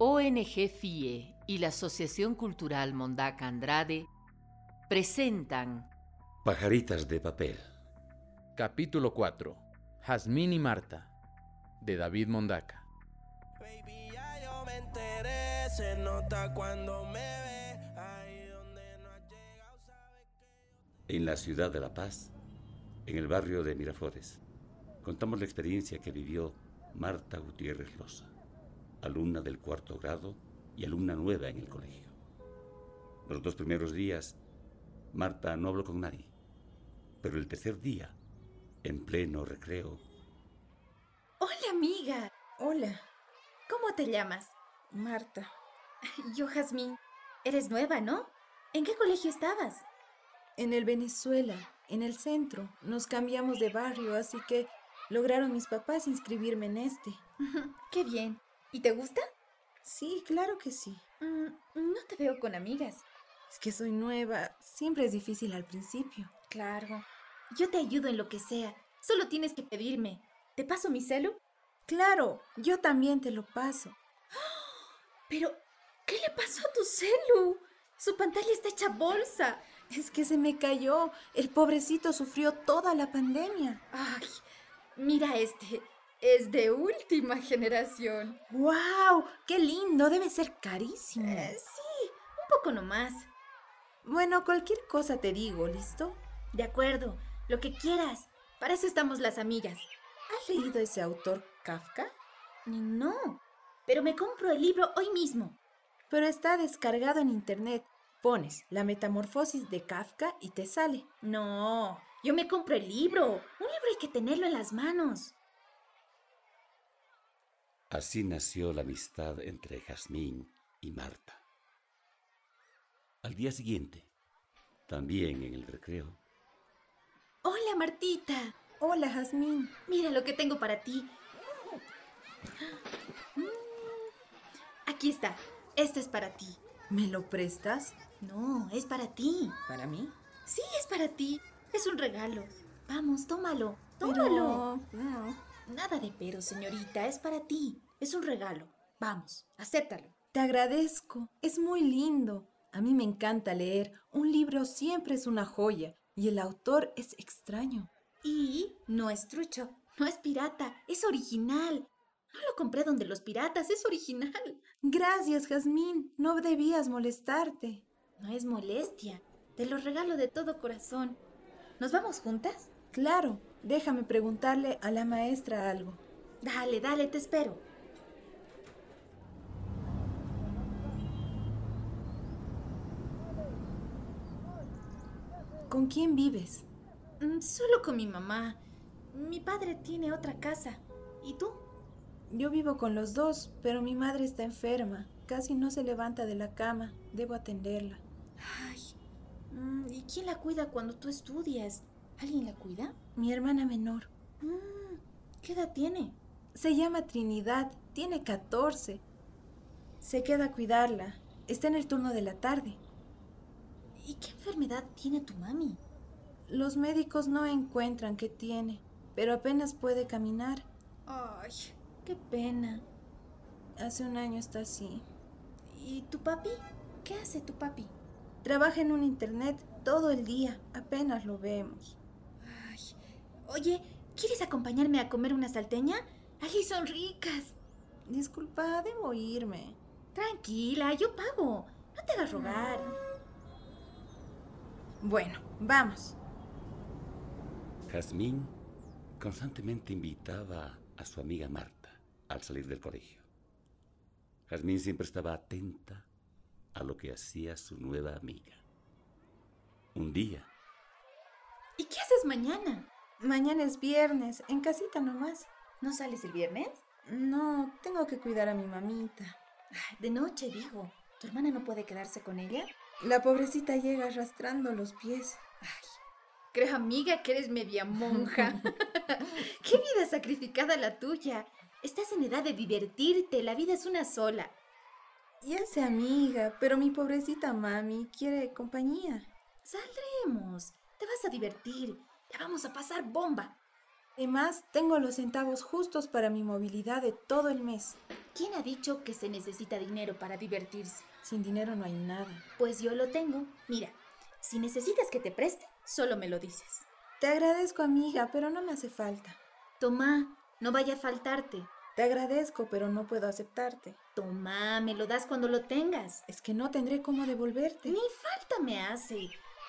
ONG FIE y la Asociación Cultural Mondaca Andrade presentan Pajaritas de Papel. Capítulo 4. Jazmín y Marta, de David Mondaca. Baby, ya yo me enteré, se nota cuando me ve, ahí donde no has llegado, sabes que... En la ciudad de La Paz, en el barrio de Miraflores, contamos la experiencia que vivió Marta Gutiérrez Rosa, alumna del 4º grado y alumna nueva en el colegio. Los 2 primeros días, Marta no habló con nadie, pero el 3er día, en pleno recreo... Hola, amiga. Hola. ¿Cómo te llamas? Marta. Yo, Jazmín. Eres nueva, ¿no? ¿En qué colegio estabas? En el Venezuela, en el centro. Nos cambiamos de barrio, así que lograron mis papás inscribirme en este. ¡Qué bien! ¿Y te gusta? Sí, claro que sí. No te veo con amigas. Es que soy nueva. Siempre es difícil al principio. Claro. Yo te ayudo en lo que sea. Solo tienes que pedirme. ¿Te paso mi celu? Claro, yo también te lo paso. Pero, ¿qué le pasó a tu celu? Su pantalla está hecha bolsa. Es que se me cayó. El pobrecito sufrió toda la pandemia. Ay, mira este. Es de última generación. ¡Wow! ¡Qué lindo! Debe ser carísimo. Sí, un poco nomás. Bueno, cualquier cosa te digo, ¿listo? De acuerdo. Lo que quieras. Para eso estamos las amigas. ¿Has leído ese autor Kafka? No, pero me compro el libro hoy mismo. Pero está descargado en internet. Pones La Metamorfosis de Kafka y te sale. No, yo me compro el libro. Un libro hay que tenerlo en las manos. Así nació la amistad entre Jazmín y Marta. Al día siguiente, también en el recreo. Hola, Martita. Hola, Jazmín. Mira lo que tengo para ti. Aquí está. Esto es para ti. ¿Me lo prestas? No, es para ti. ¿Para mí? Sí, es para ti. Es un regalo. Vamos, tómalo. ¡Tómalo! Pero... Nada de pero, señorita. Es para ti. Es un regalo. Vamos, acéptalo. Te agradezco. Es muy lindo. A mí me encanta leer. Un libro siempre es una joya. Y el autor es extraño. Y no es trucho. No es pirata. Es original. No lo compré donde los piratas. Es original. Gracias, Jazmín. No debías molestarte. No es molestia. Te lo regalo de todo corazón. ¿Nos vamos juntas? Claro. Déjame preguntarle a la maestra algo. Dale, te espero. ¿Con quién vives? Solo con mi mamá. Mi padre tiene otra casa. ¿Y tú? Yo vivo con los dos, pero mi madre está enferma. Casi no se levanta de la cama. Debo atenderla. Ay, ¿y quién la cuida cuando tú estudias? ¿Alguien la cuida? Mi hermana menor. ¿Qué edad tiene? Se llama Trinidad. Tiene 14. Se queda a cuidarla. Está en el turno de la tarde. ¿Y qué enfermedad tiene tu mami? Los médicos no encuentran qué tiene, pero apenas puede caminar. Ay, qué pena. Hace un año está así. ¿Y tu papi? ¿Qué hace tu papi? Trabaja en un internet todo el día. Apenas lo vemos. Oye, ¿quieres acompañarme a comer una salteña? ¡Ay, son ricas! Disculpa, debo irme. Tranquila, yo pago. No te hagas rogar. Bueno, vamos. Jazmín constantemente invitaba a su amiga Marta al salir del colegio. Jazmín siempre estaba atenta a lo que hacía su nueva amiga. Un día... ¿Y qué haces mañana? Mañana es viernes, en casita nomás. ¿No sales el viernes? No, tengo que cuidar a mi mamita. De noche, digo. ¿Tu hermana no puede quedarse con ella? La pobrecita llega arrastrando los pies. Ay, creo, amiga, que eres media monja. ¡Qué vida sacrificada la tuya! Estás en edad de divertirte, la vida es una sola. Ya sé, amiga, pero mi pobrecita mami quiere compañía. Saldremos, te vas a divertir. ¡La vamos a pasar bomba! Además, tengo los centavos justos para mi movilidad de todo el mes. ¿Quién ha dicho que se necesita dinero para divertirse? Sin dinero no hay nada. Pues yo lo tengo. Mira, si necesitas que te preste, solo me lo dices. Te agradezco, amiga, pero no me hace falta. Toma, no vaya a faltarte. Te agradezco, pero no puedo aceptarte. Toma, me lo das cuando lo tengas. Es que no tendré cómo devolverte. Ni falta me hace.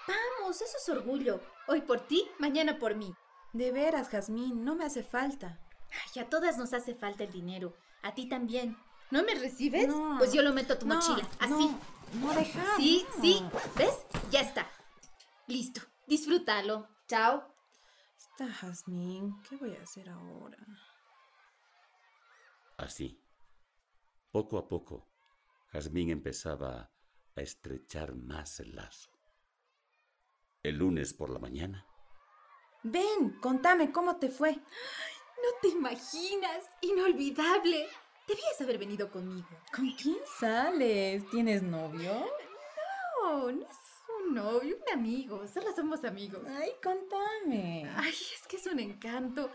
Vamos, eso es orgullo. Hoy por ti, mañana por mí. De veras, Jazmín, no me hace falta. Ay, a todas nos hace falta el dinero. A ti también. ¿No me recibes? No. Pues yo lo meto a tu mochila. Así. No, deja. Sí, no. Sí. ¿Ves? Ya está. Listo. Disfrútalo. Chao. Está Jazmín. ¿Qué voy a hacer ahora? Así. Poco a poco, Jazmín empezaba a estrechar más el lazo. El lunes por la mañana. Ven, contame cómo te fue. ¡Ay! No te imaginas, inolvidable. Debías haber venido conmigo. ¿Con quién sales? ¿Tienes novio? No, no es un novio, un amigo. Solo somos amigos. Ay, contame. Ay, es que es un encanto.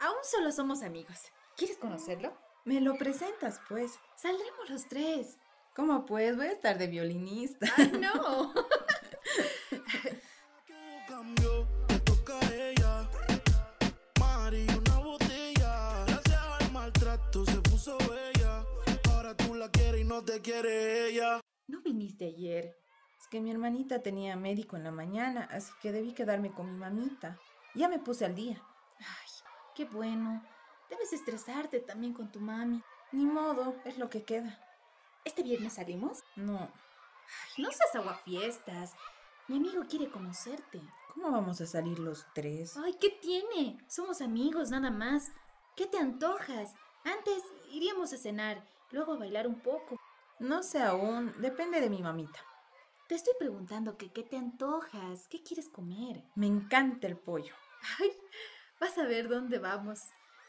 Aún solo somos amigos. ¿Quieres conocerlo? Me lo presentas, pues. Saldremos los tres. ¿Cómo pues? Voy a estar de violinista. Ay, no. Te quiere ella. No viniste ayer. Es que mi hermanita tenía médico en la mañana, así que debí quedarme con mi mamita. Ya me puse al día. Ay, qué bueno. Debes estresarte también con tu mami. Ni modo, es lo que queda. ¿Este viernes salimos? No. Ay, no seas aguafiestas. Mi amigo quiere conocerte. ¿Cómo vamos a salir los tres? Ay, ¿qué tiene? Somos amigos, nada más. ¿Qué te antojas? Antes iríamos a cenar, luego a bailar un poco. No sé aún, depende de mi mamita. Te estoy preguntando que qué te antojas, qué quieres comer. Me encanta el pollo. Ay, vas a ver dónde vamos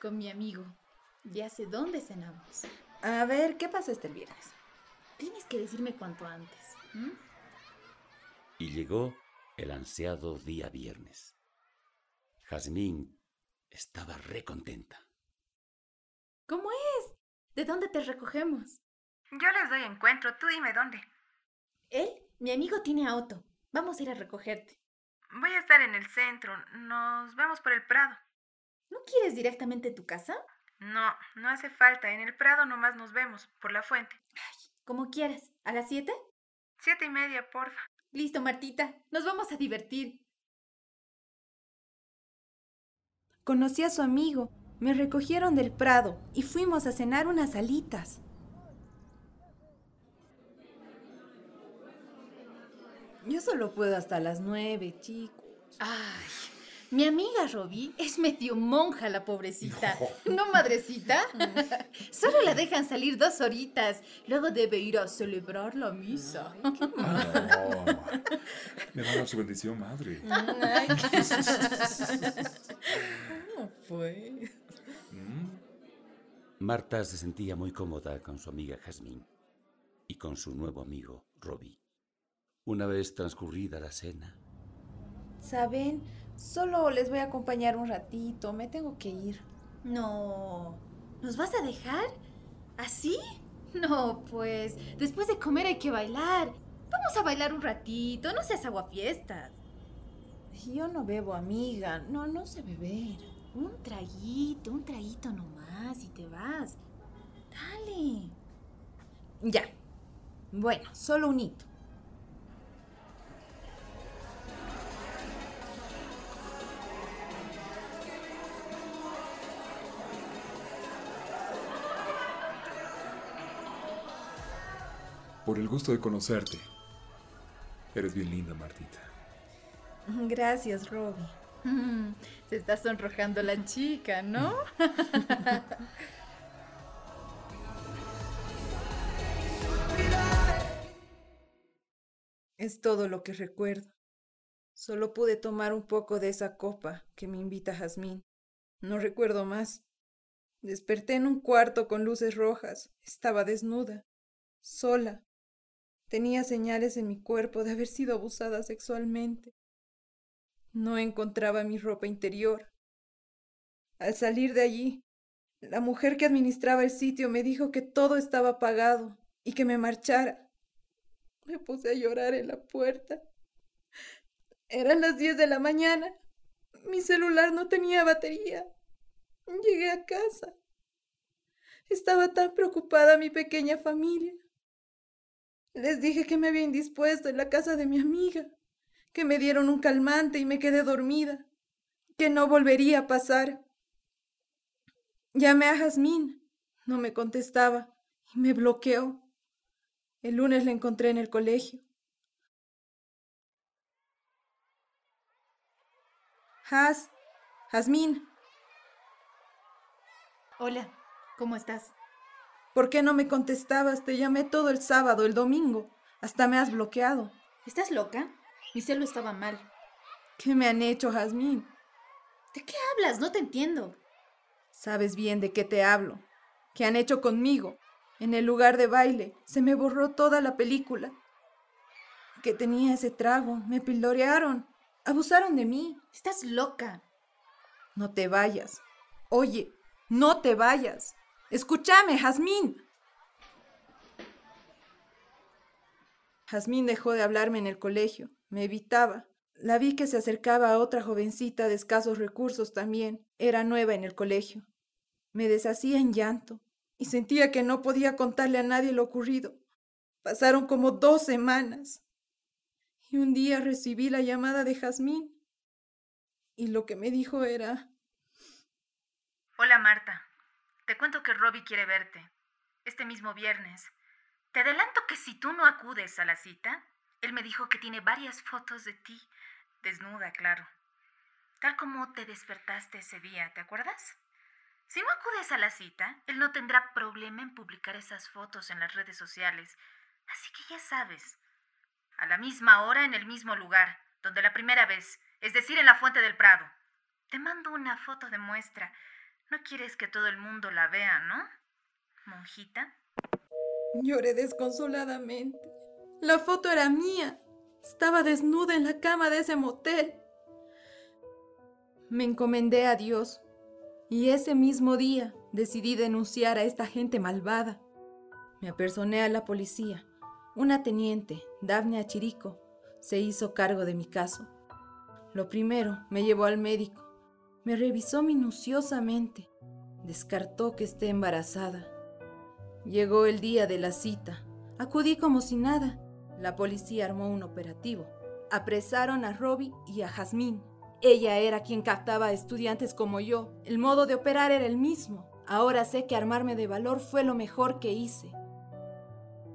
con mi amigo. Ya sé dónde cenamos. A ver, ¿qué pasa este viernes? Tienes que decirme cuanto antes. Y llegó el ansiado día viernes. Jazmín estaba recontenta. ¿Cómo es? ¿De dónde te recogemos? Yo les doy encuentro, tú dime dónde. Él, mi amigo, tiene auto. Vamos a ir a recogerte. Voy a estar en el centro, nos vemos por el Prado. ¿No quieres directamente tu casa? No, no hace falta, en el Prado nomás nos vemos, por la fuente. Ay, como quieras, ¿a las 7? 7:30, porfa. Listo, Martita, nos vamos a divertir. Conocí a su amigo, me recogieron del Prado y fuimos a cenar unas alitas. Yo solo puedo hasta las 9, chicos. Ay, mi amiga Roby es medio monja la pobrecita. ¿No madrecita? Solo la dejan salir 2 horitas. Luego debe ir a celebrar la misa. Ay, qué no. Me da su bendición, madre. Ay, qué... ¿Cómo fue? Marta se sentía muy cómoda con su amiga Jazmín y con su nuevo amigo Roby. Una vez transcurrida la cena. ¿Saben? Solo les voy a acompañar un ratito. Me tengo que ir. No. ¿Nos vas a dejar? ¿Así? No, pues. Después de comer hay que bailar. Vamos a bailar un ratito. No seas aguafiestas. Yo no bebo, amiga. No sé beber. Un traguito nomás y te vas. Dale. Ya. Bueno, solo un hito. Por el gusto de conocerte. Eres bien linda, Martita. Gracias, Roby. Se está sonrojando la chica, ¿no? Es todo lo que recuerdo. Solo pude tomar un poco de esa copa que me invita Jazmín. No recuerdo más. Desperté en un cuarto con luces rojas. Estaba desnuda, sola. Tenía señales en mi cuerpo de haber sido abusada sexualmente. No encontraba mi ropa interior. Al salir de allí, La mujer que administraba el sitio me dijo que todo estaba pagado y que me marchara. Me puse a llorar en la puerta. Eran las 10 de la mañana. Mi celular no tenía batería. Llegué a casa. Estaba tan preocupada mi pequeña familia. Les dije que me había indispuesto en la casa de mi amiga, que me dieron un calmante y me quedé dormida, que no volvería a pasar. Llamé a Jazmín, no me contestaba y me bloqueó. El lunes la encontré en el colegio. Jazmín. Hola, ¿cómo estás? ¿Por qué no me contestabas? Te llamé todo el sábado, el domingo. Hasta me has bloqueado. ¿Estás loca? Mi celu estaba mal. ¿Qué me han hecho, Jazmín? ¿De qué hablas? No te entiendo. Sabes bien de qué te hablo. ¿Qué han hecho conmigo? En el lugar de baile se me borró toda la película. ¿Qué tenía ese trago? Me pildorearon. Abusaron de mí. Estás loca. No te vayas. Oye, no te vayas. Escúchame, Jazmín. Jazmín dejó de hablarme en el colegio. Me evitaba. La vi que se acercaba a otra jovencita de escasos recursos también. Era nueva en el colegio. Me deshacía en llanto y sentía que no podía contarle a nadie lo ocurrido. Pasaron como 2 semanas. Y un día recibí la llamada de Jazmín. Y lo que me dijo era... Hola, Marta. Te cuento que Roby quiere verte. Este mismo viernes. Te adelanto que si tú no acudes a la cita, él me dijo que tiene varias fotos de ti, desnuda, claro. Tal como te despertaste ese día, ¿te acuerdas? Si no acudes a la cita, él no tendrá problema en publicar esas fotos en las redes sociales. Así que ya sabes... A la misma hora, en el mismo lugar, donde la primera vez, es decir, en la fuente del Prado. Te mando una foto de muestra. No quieres que todo el mundo la vea, ¿no, monjita? Lloré desconsoladamente. La foto era mía. Estaba desnuda en la cama de ese motel. Me encomendé a Dios. Y ese mismo día decidí denunciar a esta gente malvada. Me apersoné a la policía. Una teniente, Dafne Achirico, se hizo cargo de mi caso. Lo primero, me llevó al médico. Me revisó minuciosamente. Descartó que esté embarazada. Llegó el día de la cita. Acudí como si nada. La policía armó un operativo. Apresaron a Roby y a Jazmín. Ella era quien captaba a estudiantes como yo. El modo de operar era el mismo. Ahora sé que armarme de valor fue lo mejor que hice.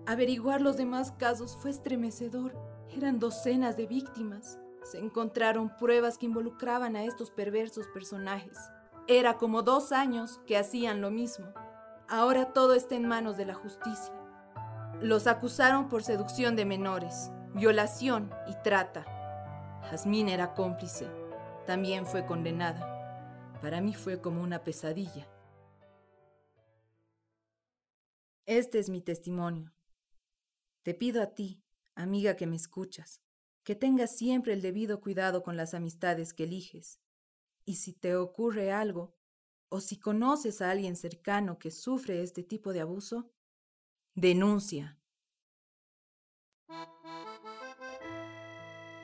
Averiguar los demás casos fue estremecedor. Eran docenas de víctimas. Se encontraron pruebas que involucraban a estos perversos personajes. Era como 2 años que hacían lo mismo. Ahora todo está en manos de la justicia. Los acusaron por seducción de menores, violación y trata. Jazmín era cómplice. También fue condenada. Para mí fue como una pesadilla. Este es mi testimonio. Te pido a ti, amiga que me escuchas, que tengas siempre el debido cuidado con las amistades que eliges. Y si te ocurre algo, o si conoces a alguien cercano que sufre este tipo de abuso, denuncia.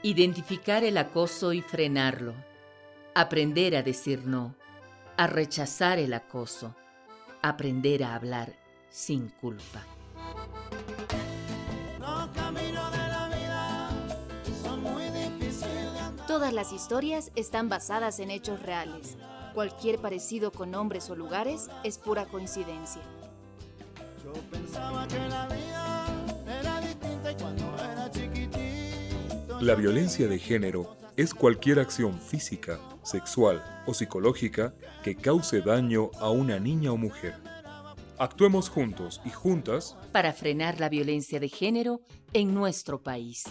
Identificar el acoso y frenarlo. Aprender a decir no, a rechazar el acoso, aprender a hablar sin culpa. Todas las historias están basadas en hechos reales. Cualquier parecido con nombres o lugares es pura coincidencia. Yo pensaba que la vida era distinta cuando era chiquitito. La violencia de género es cualquier acción física, sexual o psicológica que cause daño a una niña o mujer. Actuemos juntos y juntas para frenar la violencia de género en nuestro país.